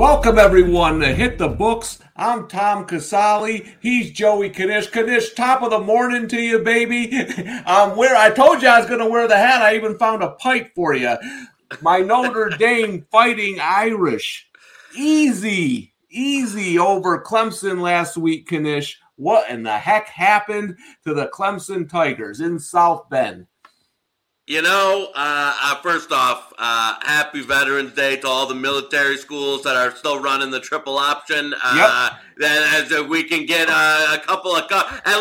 Welcome, everyone, to Hit The Books. I'm Tom Casale. He's Joey Knish. Knish, top of the morning to you, baby. I told you I was going to wear the hat. I even found a pipe for you. My Notre Dame Fighting Irish. Easy over Clemson last week, Knish. What in the heck happened to the Clemson Tigers in South Bend? You know, first off, happy Veterans Day to all the military schools that are still running the triple option. That we can get at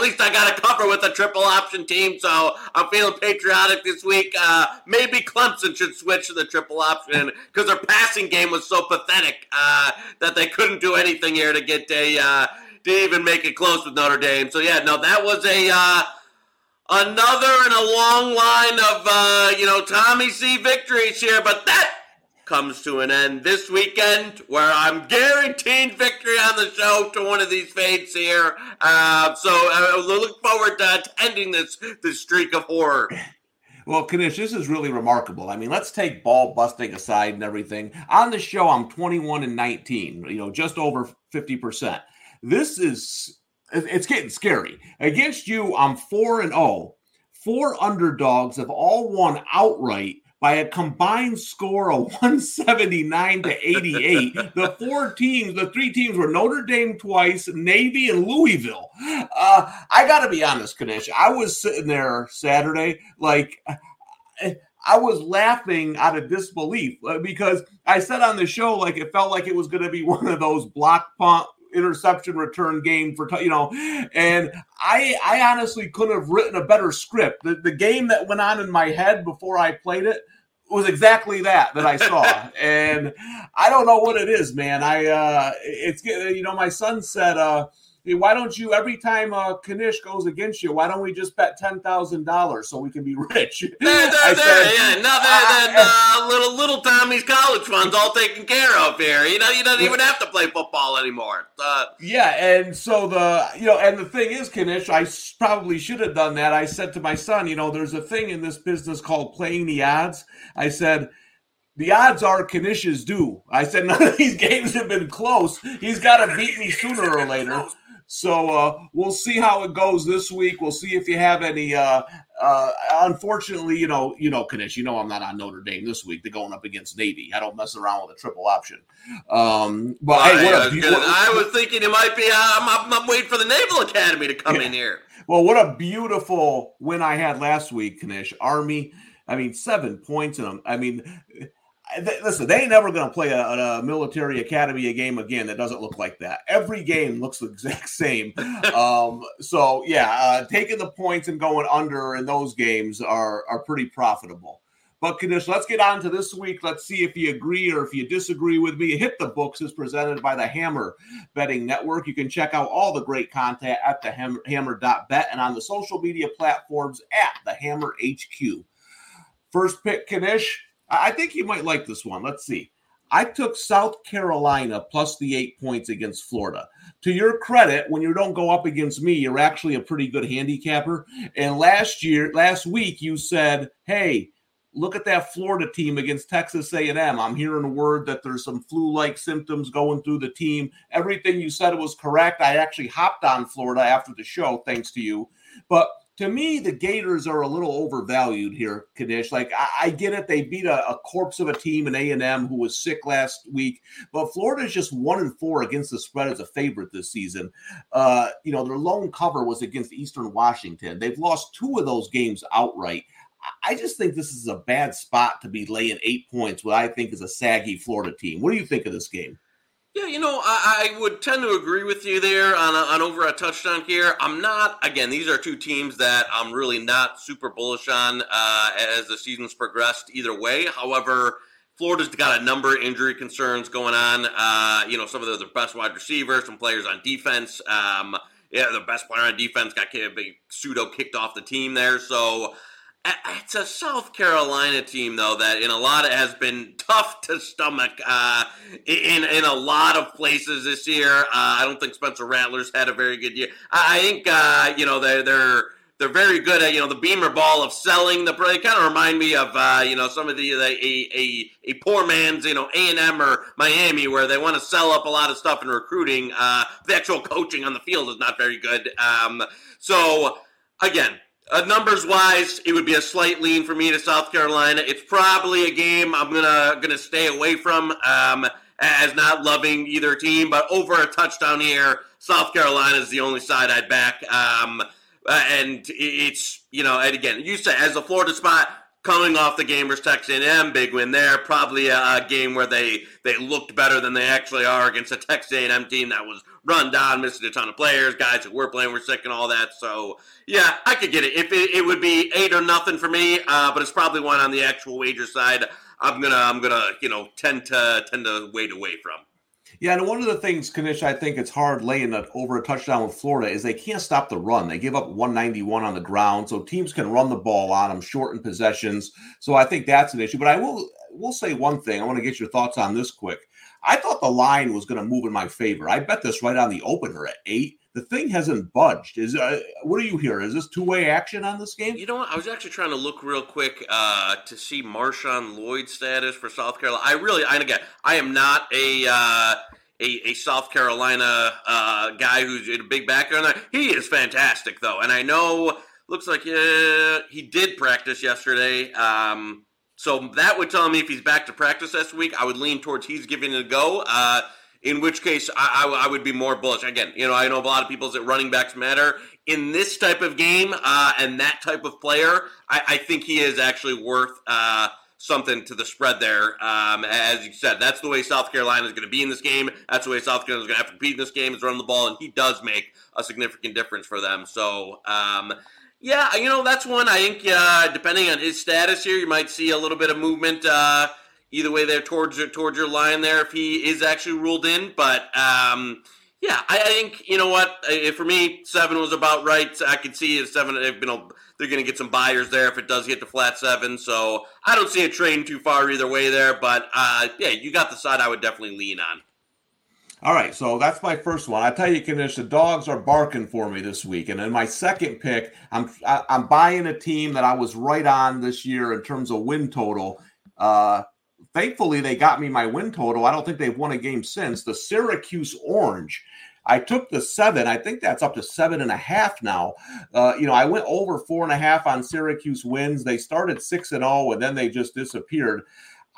least I got a cover with a triple option team, so I'm feeling patriotic this week. Maybe Clemson should switch to the triple option because their passing game was so pathetic that they couldn't do anything here to get to even make it close with Notre Dame. So, that was a... another in a long line of, Tommy C. victories here, but that comes to an end this weekend where I'm guaranteed victory on the show to one of these fades here. So I look forward to ending this streak of horror. Well, Knish, this is really remarkable. I mean, let's take ball busting aside and everything. On the show, I'm 21-19, just over 50%. This is... it's getting scary. Against you, I'm 4-0. Four underdogs have all won outright by a combined score of 179-88. The three teams were Notre Dame twice, Navy, and Louisville. I got to be honest, Knish. I was sitting there Saturday, I was laughing out of disbelief because I said on the show, it felt like it was going to be one of those block punt, interception return game for and I honestly couldn't have written a better script. The game that went on in my head before I played it was exactly that I saw, and I don't know what it is, man. It's my son said, hey, why don't you every time Knish goes against you? Why don't we just bet $10,000 so we can be rich? Little Tommy's college funds all taken care of here. He doesn't even have to play football anymore. And so the thing is, Knish, I probably should have done that. I said to my son, there's a thing in this business called playing the odds. I said, the odds are Knish is due. I said none of these games have been close. He's got to beat me sooner or later. So we'll see how it goes this week. We'll see if you have any. Unfortunately, Knish, I'm not on Notre Dame this week. They're going up against Navy. I don't mess around with a triple option. I was thinking it might be. I'm waiting for the Naval Academy to come in here. Well, what a beautiful win I had last week, Knish. Army. 7 points in them. Listen, they ain't never going to play a military academy game again that doesn't look like that. Every game looks the exact same. Taking the points and going under in those games are pretty profitable. But, Knish, let's get on to this week. Let's see if you agree or if you disagree with me. Hit the Books is presented by the Hammer Betting Network. You can check out all the great content at thehammer.bet and on the social media platforms at the Hammer HQ. First pick, Knish. I think you might like this one. Let's see. I took South Carolina plus the 8 points against Florida. To your credit, when you don't go up against me, you're actually a pretty good handicapper. And last week, you said, hey, look at that Florida team against Texas A&M. I'm hearing word that there's some flu-like symptoms going through the team. Everything you said was correct. I actually hopped on Florida after the show, thanks to you. But to me, the Gators are a little overvalued here, Knish. I get it. They beat a corpse of a team in A&M who was sick last week. But Florida's just 1-4 against the spread as a favorite this season. Their lone cover was against Eastern Washington. They've lost two of those games outright. I just think this is a bad spot to be laying 8 points, what I think is a saggy Florida team. What do you think of this game? Yeah, I would tend to agree with you there on over a touchdown here. These are two teams that I'm really not super bullish on as the season's progressed either way. However, Florida's got a number of injury concerns going on. Some of the best wide receivers, some players on defense. The best player on defense got pseudo-kicked off the team there. So it's a South Carolina team, though, that in a lot of has been tough to stomach in a lot of places this year. I don't think Spencer Rattler's had a very good year. I think, they're they're very good at, you know, the Beamer ball of selling. They kind of remind me of, you know, some of the poor man's, you know, A&M or Miami, where they want to sell up a lot of stuff in recruiting. The actual coaching on the field is not very good. So, again, numbers-wise, it would be a slight lean for me to South Carolina. It's probably a game I'm gonna stay away from, as not loving either team. But over a touchdown here, South Carolina is the only side I'd back. And it's, you know, and again, you said as a Florida spot, coming off the game versus Texas A&M, big win there. Probably a game where they looked better than they actually are against a Texas A&M team that was run down, missing a ton of players, guys who were playing were sick and all that. So, yeah, I could get it. If it would be 8 or nothing for me, but it's probably one on the actual wager side I'm gonna you know, tend to wait away from. Yeah, and one of the things, Knish, I think it's hard laying that over a touchdown with Florida is they can't stop the run. They give up 191 on the ground, so teams can run the ball on them, shorten possessions. So I think that's an issue. But I will say one thing. I want to get your thoughts on this quick. I thought the line was going to move in my favor. I bet this right on the opener at 8. The thing hasn't budged. What do you hear? Is this two-way action on this game? You know what? I was actually trying to look real quick to see Marshawn Lloyd's status for South Carolina. I am not a South Carolina guy who's a big background. He is fantastic, though. And I know, looks like he did practice yesterday. So that would tell me if he's back to practice this week, I would lean towards he's giving it a go. In which case, I would be more bullish. Again, you know, I know a lot of people say running backs matter. In this type of game and that type of player, I think he is actually worth something to the spread there. As you said, that's the way South Carolina is going to be in this game. That's the way South Carolina is going to have to compete in this game, is run the ball, and he does make a significant difference for them. So, yeah, you know, that's one I think, depending on his status here, you might see a little bit of movement either way there towards your line there if he is actually ruled in. But, yeah, I think, you know what, for me, 7 was about right. I could see if 7, they're going to get some buyers there if it does hit the flat 7. So I don't see it trading too far either way there. But, yeah, you got the side I would definitely lean on. All right, so that's my first one. I tell you, Knish, the dogs are barking for me this week. And then my second pick, I'm buying a team that I was right on this year in terms of win total. Thankfully, they got me my win total. I don't think they've won a game since. The Syracuse Orange. I took the 7. I think that's up to 7.5 now. You know, I went over 4.5 on Syracuse wins. They started 6-0, and then they just disappeared.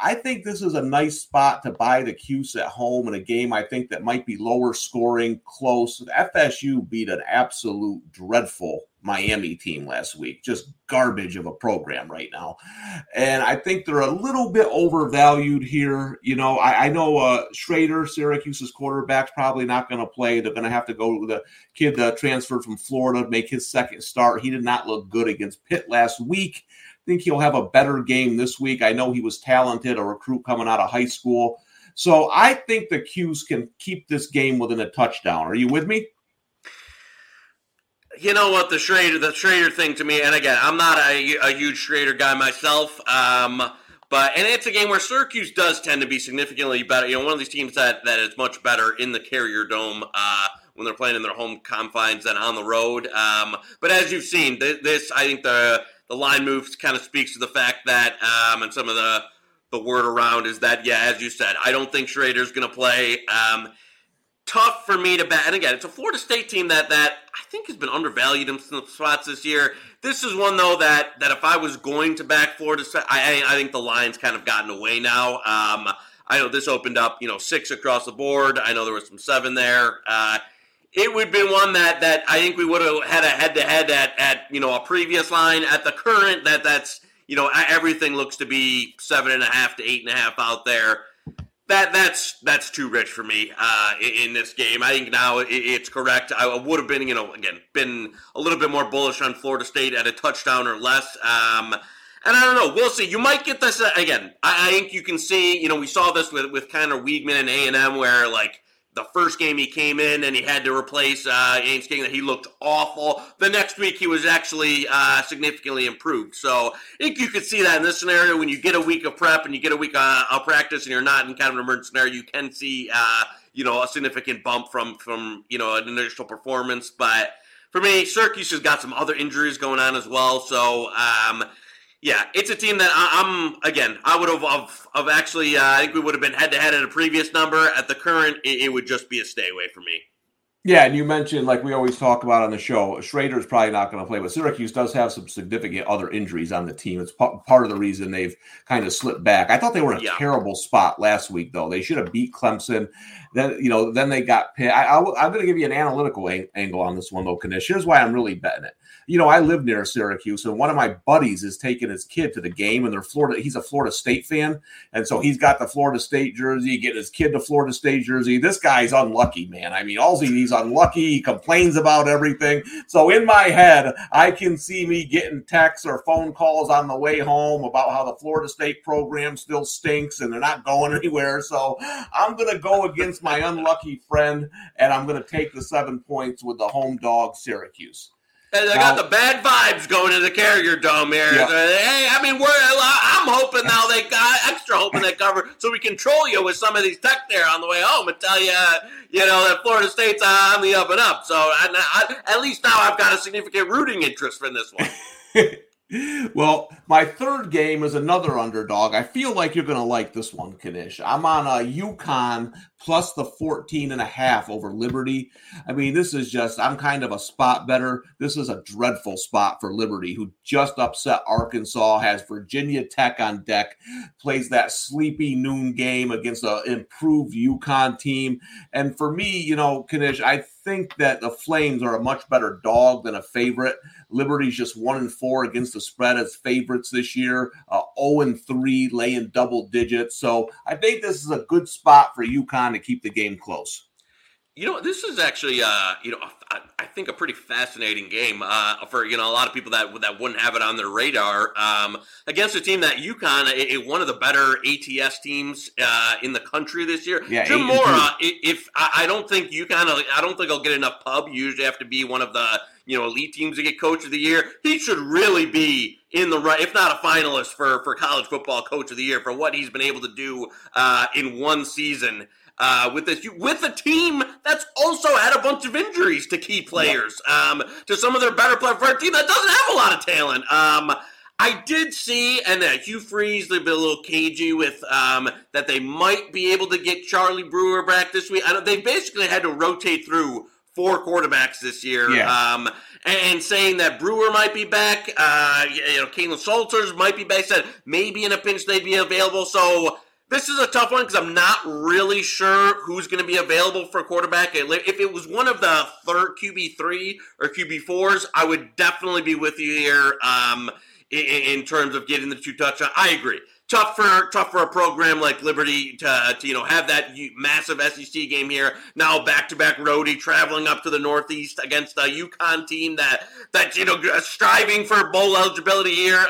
I think this is a nice spot to buy the Cuse at home in a game I think that might be lower scoring, close. FSU beat an absolute dreadful Miami team last week. Just garbage of a program right now. And I think they're a little bit overvalued here. You know, I know Schrader, Syracuse's quarterback's probably not going to play. They're going to have to go with the kid that transferred from Florida to make his second start. He did not look good against Pitt last week. I think he'll have a better game this week. I know he was talented, a recruit coming out of high school. So I think the Cuse can keep this game within a touchdown. Are you with me? You know what, the Schrader thing to me, and again, I'm not a huge Schrader guy myself, but it's a game where Syracuse does tend to be significantly better. You know, one of these teams that is much better in the Carrier Dome when they're playing in their home confines than on the road. But as you've seen, this I think the line moves kind of speaks to the fact that, and some of the word around is that, yeah, as you said, I don't think Schrader's going to play. Tough for me to bet. And again, it's a Florida State team that I think has been undervalued in some spots this year. This is one, though, that if I was going to back Florida State, I think the line's kind of gotten away now. I know this opened up, you know, 6 across the board. I know there was some 7 there. It would have been one that I think we would have had a head-to-head at you know, a previous line. At the current, that's, you know, everything looks to be 7.5 to 8.5 out there. That's too rich for me in this game. I think now it's correct. I would have been, you know, again, been a little bit more bullish on Florida State at a touchdown or less. And I don't know. We'll see. You might get this again. I think you can see, you know, we saw this with Connor Weigman and A&M where, like, the first game he came in and he had to replace Ains King, that he looked awful. The next week he was actually significantly improved. So I think you could see that in this scenario when you get a week of prep and you get a week of practice and you're not in kind of an emergency scenario, you can see, you know, a significant bump from you know, an initial performance. But For me, Syracuse has got some other injuries going on as well. So, yeah, it's a team that I think we would have been head-to-head at a previous number. At the current, it would just be a stay away for me. Yeah, and you mentioned, like we always talk about on the show, Schrader's probably not going to play, but Syracuse does have some significant other injuries on the team. It's part of the reason they've kind of slipped back. I thought they were in a terrible spot last week, though. They should have beat Clemson. Then they got Pitt. I'm going to give you an analytical angle on this one, though, Knish. Here's why I'm really betting it. I live near Syracuse, and one of my buddies is taking his kid to the game, and he's a Florida State fan, and so he's got the Florida State jersey, getting his kid the Florida State jersey. This guy's unlucky, man. I mean, he's unlucky. He complains about everything. So in my head, I can see me getting texts or phone calls on the way home about how the Florida State program still stinks and they're not going anywhere. So I'm going to go against my unlucky friend, and I'm going to take the 7 points with the home dog, Syracuse. And I got the bad vibes going to the Carrier Dome here. Yeah. Hey, I'm hoping now they got extra hoping they cover, so we control you with some of these tech there on the way home and tell you, that Florida State's on the up and up. So at least now I've got a significant rooting interest from this one. Well, my third game is another underdog. I feel like you're going to like this one, Knish. I'm on a UConn plus the 14.5 over Liberty. I mean, this is I'm kind of a spot better. This is a dreadful spot for Liberty, who just upset Arkansas, has Virginia Tech on deck, plays that sleepy noon game against an improved UConn team. And for me, Knish, I think that the Flames are a much better dog than a favorite. Liberty's just 1-4 against the spread as favorites this year, 0-3 laying double digits. So I think this is a good spot for UConn to keep the game close. This is actually, I think a pretty fascinating game for, a lot of people that wouldn't have it on their radar against a team that UConn, one of the better ATS teams in the country this year. Yeah, Jim Mora, I don't think he'll get enough pub. You usually have to be one of the, elite teams to get coach of the year. He should really be in the right, if not a finalist for college football coach of the year for what he's been able to do in one season. With a team that's also had a bunch of injuries to key players, to some of their better players, for a team that doesn't have a lot of talent. I did see, and Hugh Freeze, they've been a little cagey with that they might be able to get Charlie Brewer back this week. They basically had to rotate through 4 quarterbacks this year, and saying that Brewer might be back, Caitlin Salters might be back, said maybe in a pinch they'd be available, so... This is a tough one because I'm not really sure who's going to be available for quarterback. If it was one of the QB3 or QB4s, I would definitely be with you here in terms of getting the 2 touchdowns. I agree. Tough for a program like Liberty to have that massive SEC game here. Now back-to-back roadie traveling up to the Northeast against a UConn team that's striving for bowl eligibility here.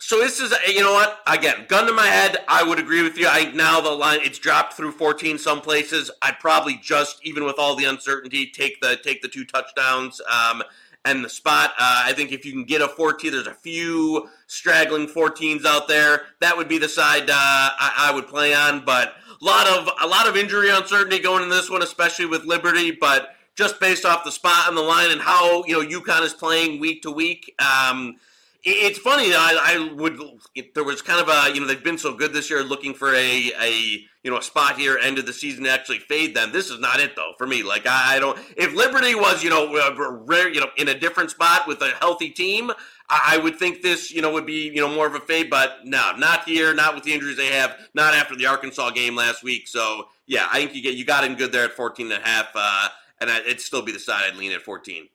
So this is, again, gun to my head, I would agree with you. Now the line, it's dropped through 14 some places. I'd probably just, even with all the uncertainty, take the 2 touchdowns and the spot. I think if you can get a 14, there's a few straggling 14s out there. That would be the side I would play on. But a lot of injury uncertainty going in this one, especially with Liberty. But just based off the spot on the line and how, UConn is playing week to week, it's funny. There was kind of a they've been so good this year, looking for a spot here, end of the season to actually fade them. This is not it though for me. Like I don't. If Liberty was in a different spot with a healthy team, I would think this would be more of a fade. But no, not here. Not with the injuries they have. Not after the Arkansas game last week. So yeah, I think you got in good there at 14.5, and it'd still be the side I'd lean at 14.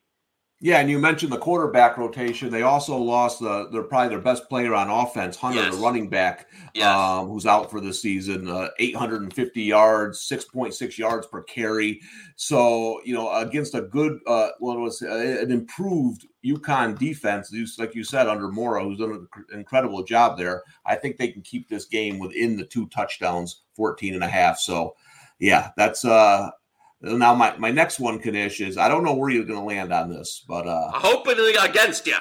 Yeah, and you mentioned the quarterback rotation. They also lost probably their best player on offense, Hunter, the running back, who's out for the season, 850 yards, 6.6 yards per carry. So, against a good, an improved UConn defense, like you said, under Mora, who's done an incredible job there, I think they can keep this game within the 2 touchdowns, 14.5. So, yeah, that's – Now, my next one, Knish, is I don't know where you're going to land on this, but... I'm hoping against you.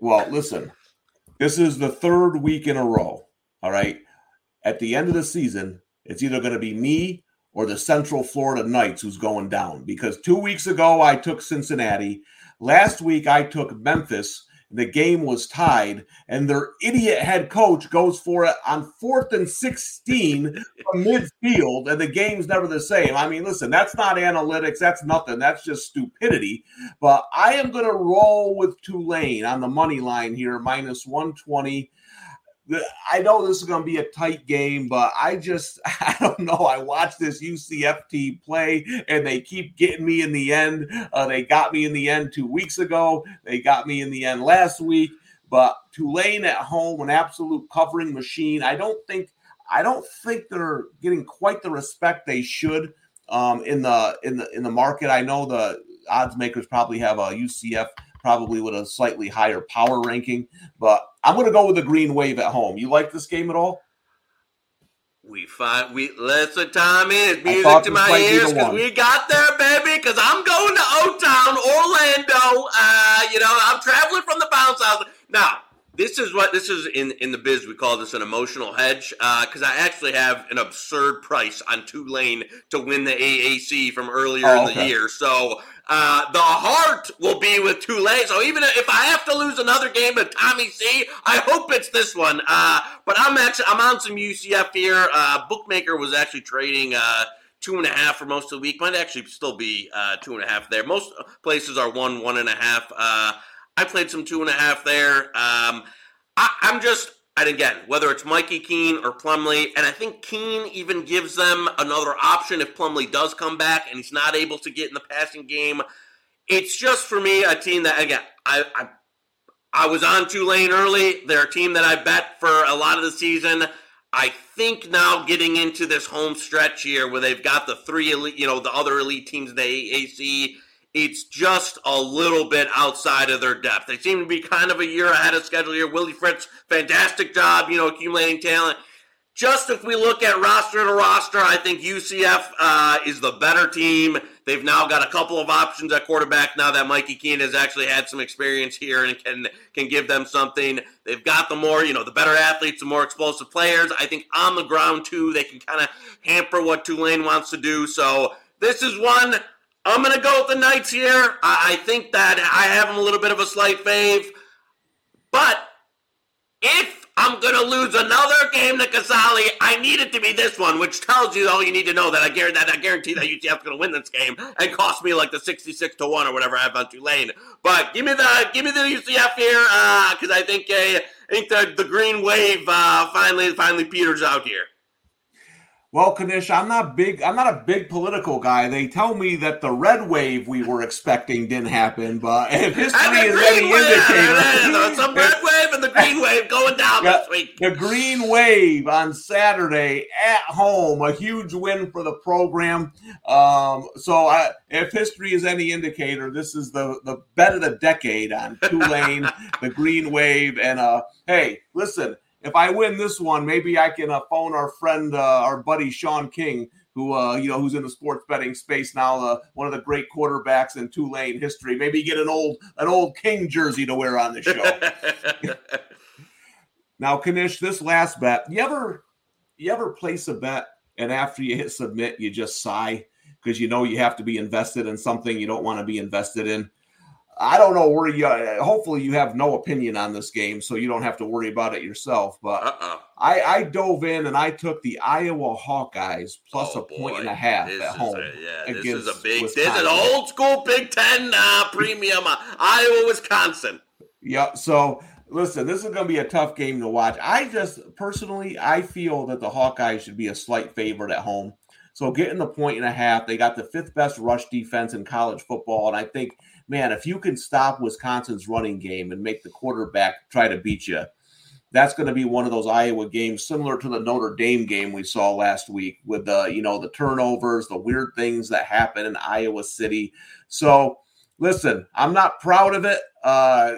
Well, listen, this is the 3rd week in a row, all right? At the end of the season, it's either going to be me or the Central Florida Knights who's going down. Because 2 weeks ago, I took Cincinnati. Last week, I took Memphis. The game was tied, and their idiot head coach goes for it on 4th and 16 from midfield, and the game's never the same. I mean, listen, that's not analytics. That's nothing. That's just stupidity. But I am going to roll with Tulane on the money line here, -120. I know this is going to be a tight game, but I don't know. I watched this UCF team play, and they keep getting me in the end. They got me in the end 2 weeks ago. They got me in the end last week. But Tulane at home, an absolute covering machine. I don't think they're getting quite the respect they should in the market. I know the odds makers probably have a UCF probably with a slightly higher power ranking, but I'm going to go with the green wave at home. You like this game at all? Let's the time in. Music to my ears because we got there, baby, because I'm going to O-Town, Orlando. I'm traveling from the bounce house. Now, this is in the biz, we call this an emotional hedge because I actually have an absurd price on Tulane to win the AAC from earlier in the year. So, the heart will be with Tulane, so even if I have to lose another game to Tommy C, I hope it's this one. But I'm on some UCF here. Bookmaker was actually trading 2.5 for most of the week. Might actually still be 2.5 there. Most places are 1.5. I played some 2.5 there. And again, whether it's Mikey Keene or Plumlee, and I think Keene even gives them another option if Plumlee does come back and he's not able to get in the passing game. It's just, for me, a team that, again, I was on Tulane early. They're a team that I bet for a lot of the season. I think now getting into this home stretch here where they've got the three elite, the other elite teams in the AAC, it's just a little bit outside of their depth. They seem to be kind of a year ahead of schedule here. Willie Fritz, fantastic job, accumulating talent. Just if we look at roster to roster, I think UCF is the better team. They've now got a couple of options at quarterback now that Mikey Keene has actually had some experience here and can give them something. They've got the more, the better athletes, the more explosive players. I think on the ground, too, they can kind of hamper what Tulane wants to do. So this is one. I'm going to go with the Knights here. I think that I have them a little bit of a slight fave. But if I'm going to lose another game to Casale, I need it to be this one, which tells you all you need to know that I guarantee that UCF's going to win this game and cost me like the 66-1 or whatever I have on Tulane. But give me the UCF here because I think the green wave finally peters out here. Well, Knish, I'm not a big political guy. They tell me that the red wave we were expecting didn't happen, but if history is any indicator, some red wave and the green wave going down this week. The green wave on Saturday at home, a huge win for the program. So if history is any indicator, this is the bet of the decade on Tulane, the green wave, and hey, listen. If I win this one, maybe I can phone our friend, our buddy Sean King, who who's in the sports betting space now, one of the great quarterbacks in Tulane history. Maybe get an old King jersey to wear on the show. Now, Knish, this last bet, you ever place a bet and after you hit submit, you just sigh because you have to be invested in something you don't want to be invested in. I don't know where you – hopefully you have no opinion on this game, so you don't have to worry about it yourself. But I dove in and I took the Iowa Hawkeyes plus 1.5 at home. This is a big – this is an old-school Big Ten premium Iowa, Wisconsin. Yep, so listen, this is going to be a tough game to watch. I feel that the Hawkeyes should be a slight favorite at home. So getting the 1.5, they got the 5th best rush defense in college football, and I think – man, if you can stop Wisconsin's running game and make the quarterback try to beat you, that's going to be one of those Iowa games similar to the Notre Dame game we saw last week with the turnovers, the weird things that happen in Iowa City. So, listen, I'm not proud of it.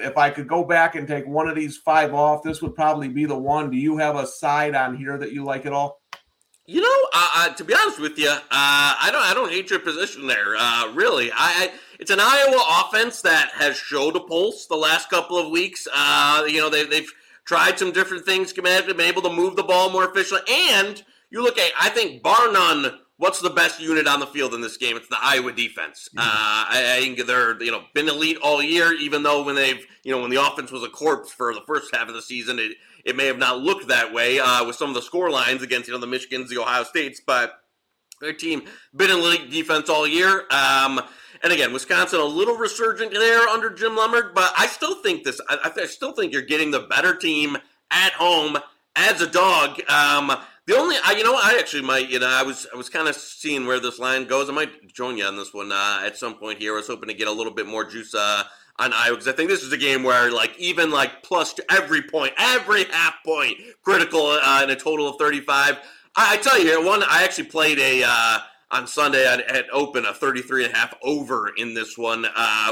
If I could go back and take one of these 5 off, this would probably be the one. Do you have a side on here that you like at all? To be honest with you, I don't hate your position there. Really, it's an Iowa offense that has showed a pulse the last couple of weeks. They've tried some different things, been able to move the ball more efficiently, and you look at, I think, bar none, what's the best unit on the field in this game? It's the Iowa defense. I think they're, been elite all year, even though when they've, when the offense was a corpse for the first half of the season, it may have not looked that way with some of the score lines against, the Michigans, the Ohio States, but their team been in elite defense all year. And again, Wisconsin a little resurgent there under Jim Lumber, but I still think this. I still think you're getting the better team at home as a dog. The only, I actually might, I was kind of seeing where this line goes. I might join you on this one at some point here. I was hoping to get a little bit more juice on Iowa, because I think this is a game where, even, plus every point, every half point, critical in a total of 35. I tell you, I actually played on Sunday at Open, a 33.5 over in this one,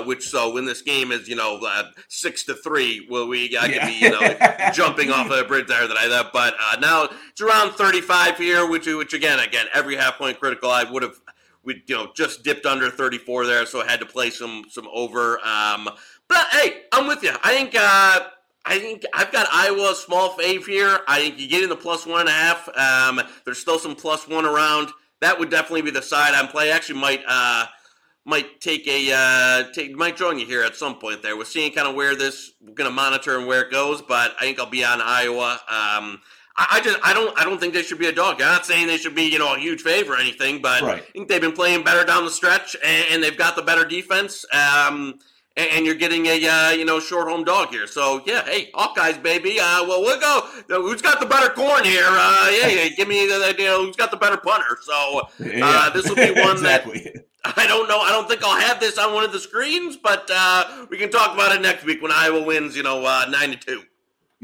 which so in this game is, 6-3. Well, I could be, jumping off a bridge there that I thought. But now it's around 35 here, which again, every half point critical. I would have, just dipped under 34 there, so I had to play some over. But hey, I'm with you. I think I've got Iowa small fave here. I think you get in the +1.5. There's still some +1 around. That would definitely be the side I'm playing. I actually might take might join you here at some point there. We're seeing kind of where we're going to monitor and where it goes, but I think I'll be on Iowa. I don't think they should be a dog. I'm not saying they should be, a huge favorite or anything, but right. I think they've been playing better down the stretch, and they've got the better defense. And you're getting a, short home dog here. So, yeah, hey, Hawkeyes, baby. We'll go. Who's got the better corn here? Give me the, who's got the better punter? So, this will be one exactly. That I don't know. I don't think I'll have this on one of the screens, but we can talk about it next week when Iowa wins, 9-2.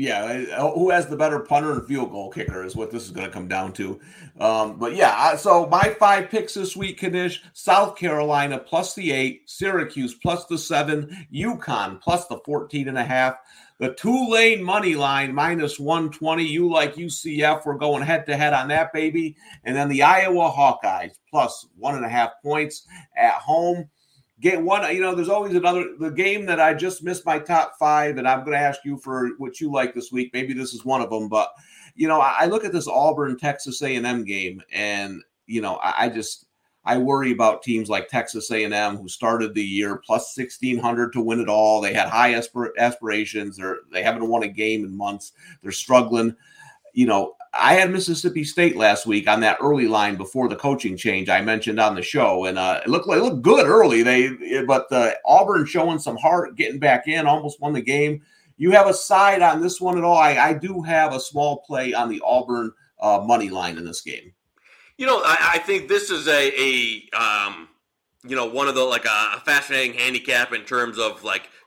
Yeah, who has the better punter and field goal kicker is what this is going to come down to. But yeah, so my 5 picks this week, Knish: South Carolina +8, Syracuse +7, UConn +14.5, the Tulane money line -120. You like UCF? We're going head to head on that, baby. And then the Iowa Hawkeyes +1.5 points at home. Get one, there's always the game that I just missed my top 5, and I'm going to ask you for what you like this week. Maybe this is one of them, but, I look at this Auburn, Texas A&M game, and, I worry about teams like Texas A&M, who started the year +1,600 to win it all. They had high aspirations. They haven't won a game in months. They're struggling. I had Mississippi State last week on that early line before the coaching change I mentioned on the show, and it looked good early. But Auburn showing some heart, getting back in, almost won the game. You have a side on this one at all? I do have a small play on the Auburn money line in this game. I think this is one of the a fascinating handicap in terms of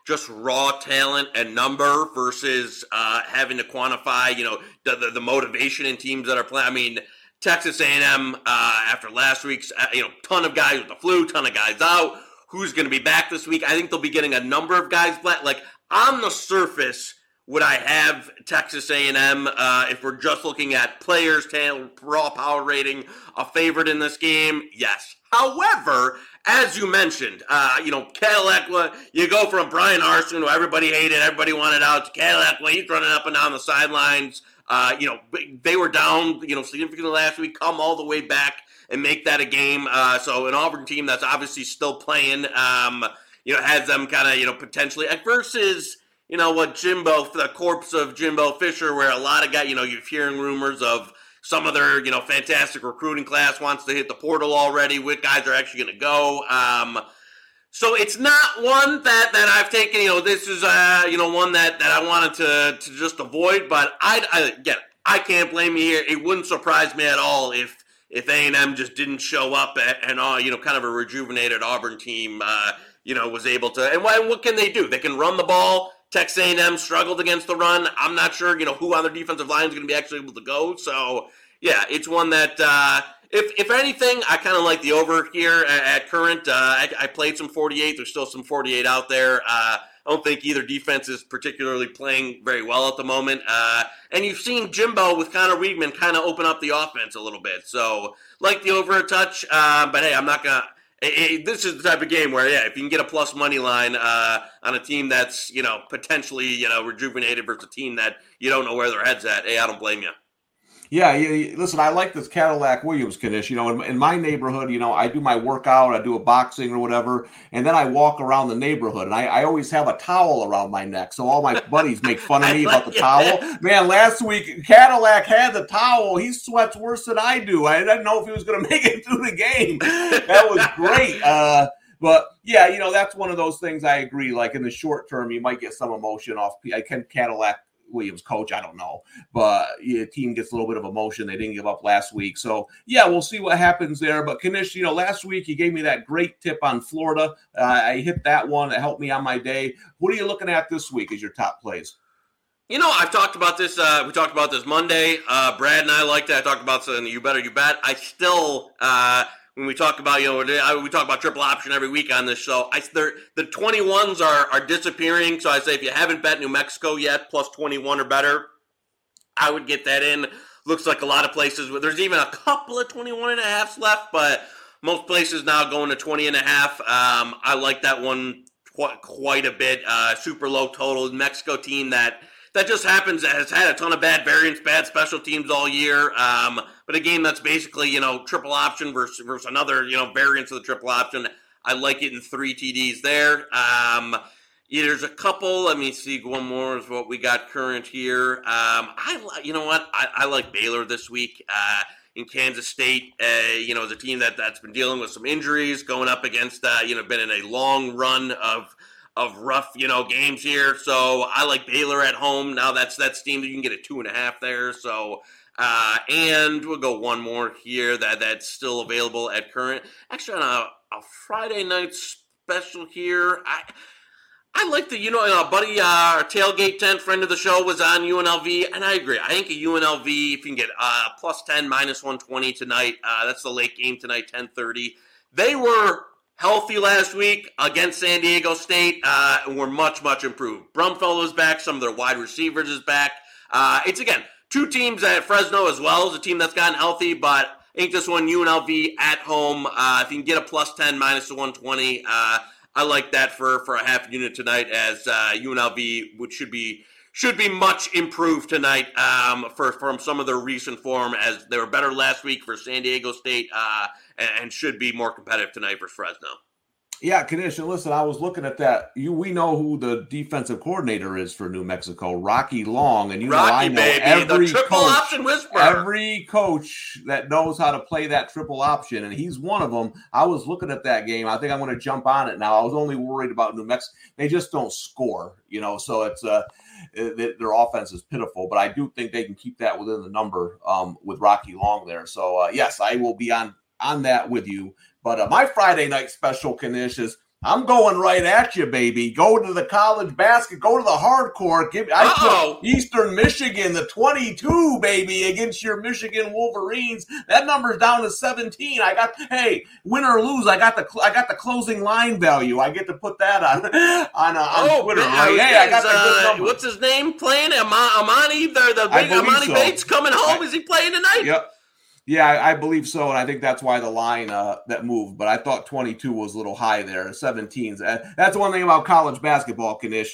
just raw talent and number versus having to quantify, the motivation in teams that are playing. I mean, Texas A&M, after last week's, ton of guys with the flu, ton of guys out. Who's going to be back this week? I think they'll be getting a number of guys back. On the surface, would I have Texas A&M, if we're just looking at players, talent, raw power rating, a favorite in this game? Yes. However, as you mentioned, Cadillac, you go from Brian Arson, who everybody hated, everybody wanted out, to Cadillac, he's running up and down the sidelines. They were down, significantly last week, come all the way back and make that a game. So an Auburn team that's obviously still playing, has them kind of, potentially versus, what Jimbo, the corpse of Jimbo Fisher, where a lot of guys, you're hearing rumors of some of their, fantastic recruiting class wants to hit the portal already. What guys are actually going to go? So it's not one that I've taken. This is one that I wanted to just avoid. But I can't blame you here. It wouldn't surprise me at all if A&M just didn't show up and all. Kind of a rejuvenated Auburn team. Was able to. And what can they do? They can run the ball. Texas A&M struggled against the run. I'm not sure, who on their defensive line is going to be actually able to go. So, yeah, it's one that, if anything, I kind of like the over here at current. I played some 48. There's still some 48 out there. I don't think either defense is particularly playing very well at the moment. And you've seen Jimbo with Connor Weigman kind of open up the offense a little bit. So, like the over a touch. But, hey, I'm not going to. This is the type of game where, if you can get a plus money line on a team that's, potentially, rejuvenated versus a team that you don't know where their head's at, I don't blame you. Yeah, listen, I like this Cadillac Williams, Knish. You know, in my neighborhood, you know, I do my workout, I do a boxing or whatever, and then I walk around the neighborhood, and I always have a towel around my neck, so all my buddies make fun of me about the towel. Man, last week, Cadillac had the towel. He sweats worse than I do. I didn't know if he was going to make it through the game. That was great. But, yeah, you know, that's one of those things I agree. Like, in the short term, you might get some emotion off. I can Cadillac Williams coach, I don't know, but your team gets a little bit of emotion. They didn't give up last week, so yeah, we'll see what happens there. But Knish, you know, last week you gave me that great tip on Florida. I hit that one. It helped me on my day. What are you looking at this week as your top plays? You know, I've talked about this. We talked about this Monday. Brad and I liked it. I talked about something. You better, you bet. I still when we talk about, you know, we talk about triple option every week on this show. The 21s are disappearing, so I say if you haven't bet New Mexico yet, plus 21 or better, I would get that in. Looks like a lot of places, there's even a couple of 21.5s left, but most places now going to 20.5. I like that one quite a bit. Super low total. Mexico team that just happens has had a ton of bad variance, bad special teams all year. But a game that's basically, you know, triple option versus another, you know, variance of the triple option. I like it in 3 TDs there. Yeah, there's a couple. Let me see. One more is what we got current here. You know what? I like Baylor this week in Kansas State. You know, as a team that's been dealing with some injuries, going up against, you know, been in a long run of rough, you know, games here. So I like Baylor at home. Now that's team that you can get a 2.5 there. So, and we'll go one more here that's still available at current. Actually, on a Friday night special here, I like the, you know, our buddy, our tailgate tent friend of the show was on UNLV, and I agree. I think a UNLV, if you can get plus 10, minus 120 tonight, that's the late game tonight, 10:30. They were healthy last week against San Diego State, and were much, much improved. Brumfield is back. Some of their wide receivers is back. It's, again, two teams at Fresno as well as a team that's gotten healthy, but I think this one, UNLV at home, if you can get a plus 10, minus 120, I like that for a half unit tonight, as UNLV which should be much improved tonight from some of their recent form, as they were better last week for San Diego State, and should be more competitive tonight for Fresno. Yeah, Knish, and listen, I was looking at that. We know who the defensive coordinator is for New Mexico, Rocky Long, and you Rocky, know I know baby, every the triple coach, option whisperer. Every coach that knows how to play that triple option, and he's one of them. I was looking at that game. I think I'm going to jump on it now. I was only worried about New Mexico. They just don't score, you know, so it's their offense is pitiful, but I do think they can keep that within the number with Rocky Long there. So, yes, I will be on that with you. But my Friday night special, Knish, is I'm going right at you, baby. Go to the college basket. Go to the hardcore. I put Eastern Michigan, the 22, baby, against your Michigan Wolverines. That number's down to 17. I got, hey, win or lose, I got the closing line value. I get to put that on Twitter. Right? Hey, I got the good number. What's his name playing? Amani, the big Amani Bates coming home. Is he playing tonight? Yep. Yeah, I believe so, and I think that's why the line that moved. But I thought 22 was a little high there, 17s. That's one thing about college basketball, Knish.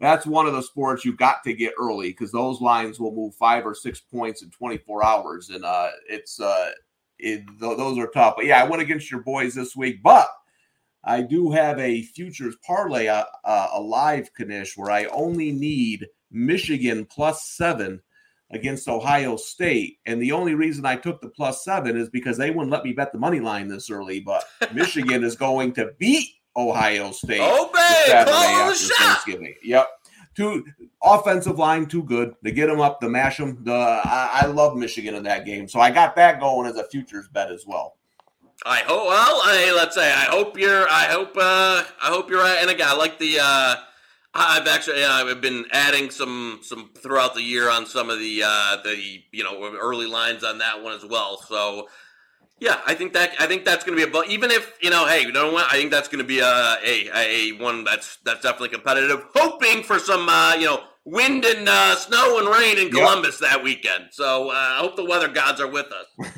That's one of the sports you got to get early, because those lines will move 5 or 6 points in 24 hours, and those are tough. But, yeah, I went against your boys this week, but I do have a futures parlay alive, Knish, where I only need Michigan plus 7 against Ohio State. And the only reason I took the plus 7 is because they wouldn't let me bet the money line this early, but Michigan is going to beat Ohio State. Oh, babe, call the shot. Yep. Two offensive line, too good. They get them up, they mash them. I love Michigan in that game. So I got that going as a futures bet as well. I hope you're right. And again, I like the, I've actually, I've been adding some throughout the year on some of the you know, early lines on that one as well. So yeah, I think that's going to be even if, you know, hey, you know what? I think that's going to be a one that's definitely competitive. Hoping for some you know, wind and snow and rain in Columbus that weekend. So I hope the weather gods are with us.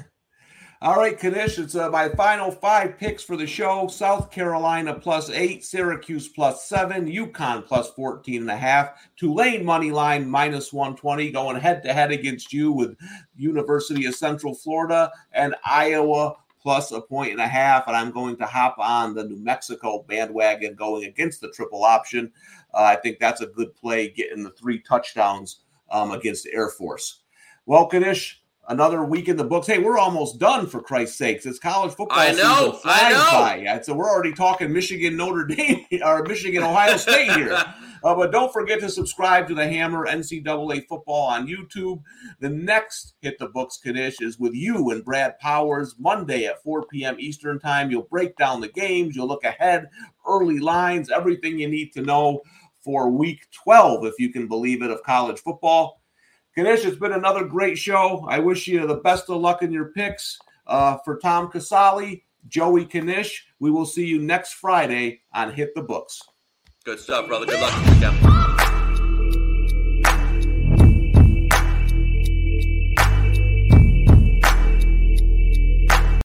All right, Knish, it's my final five picks for the show. South Carolina +8, Syracuse +7, UConn +14.5, Tulane money line -120, going head-to-head against you with University of Central Florida, and Iowa +1.5, and I'm going to hop on the New Mexico bandwagon going against the triple option. I think that's a good play, getting the 3 touchdowns against Air Force. Well, Knish, another week in the books. Hey, we're almost done, for Christ's sakes. It's college football season. I know. So we're already talking Michigan, Notre Dame, or Michigan, Ohio State here. But don't forget to subscribe to The Hammer NCAA Football on YouTube. The next Hit the Books, Knish, is with you and Brad Powers Monday at 4 p.m. Eastern time. You'll break down the games. You'll look ahead, early lines, everything you need to know for Week 12, if you can believe it, of college football. Knish, it's been another great show. I wish you the best of luck in your picks. For Tom Casale, Joey Knish, we will see you next Friday on Hit the Books. Good stuff, brother. Good luck.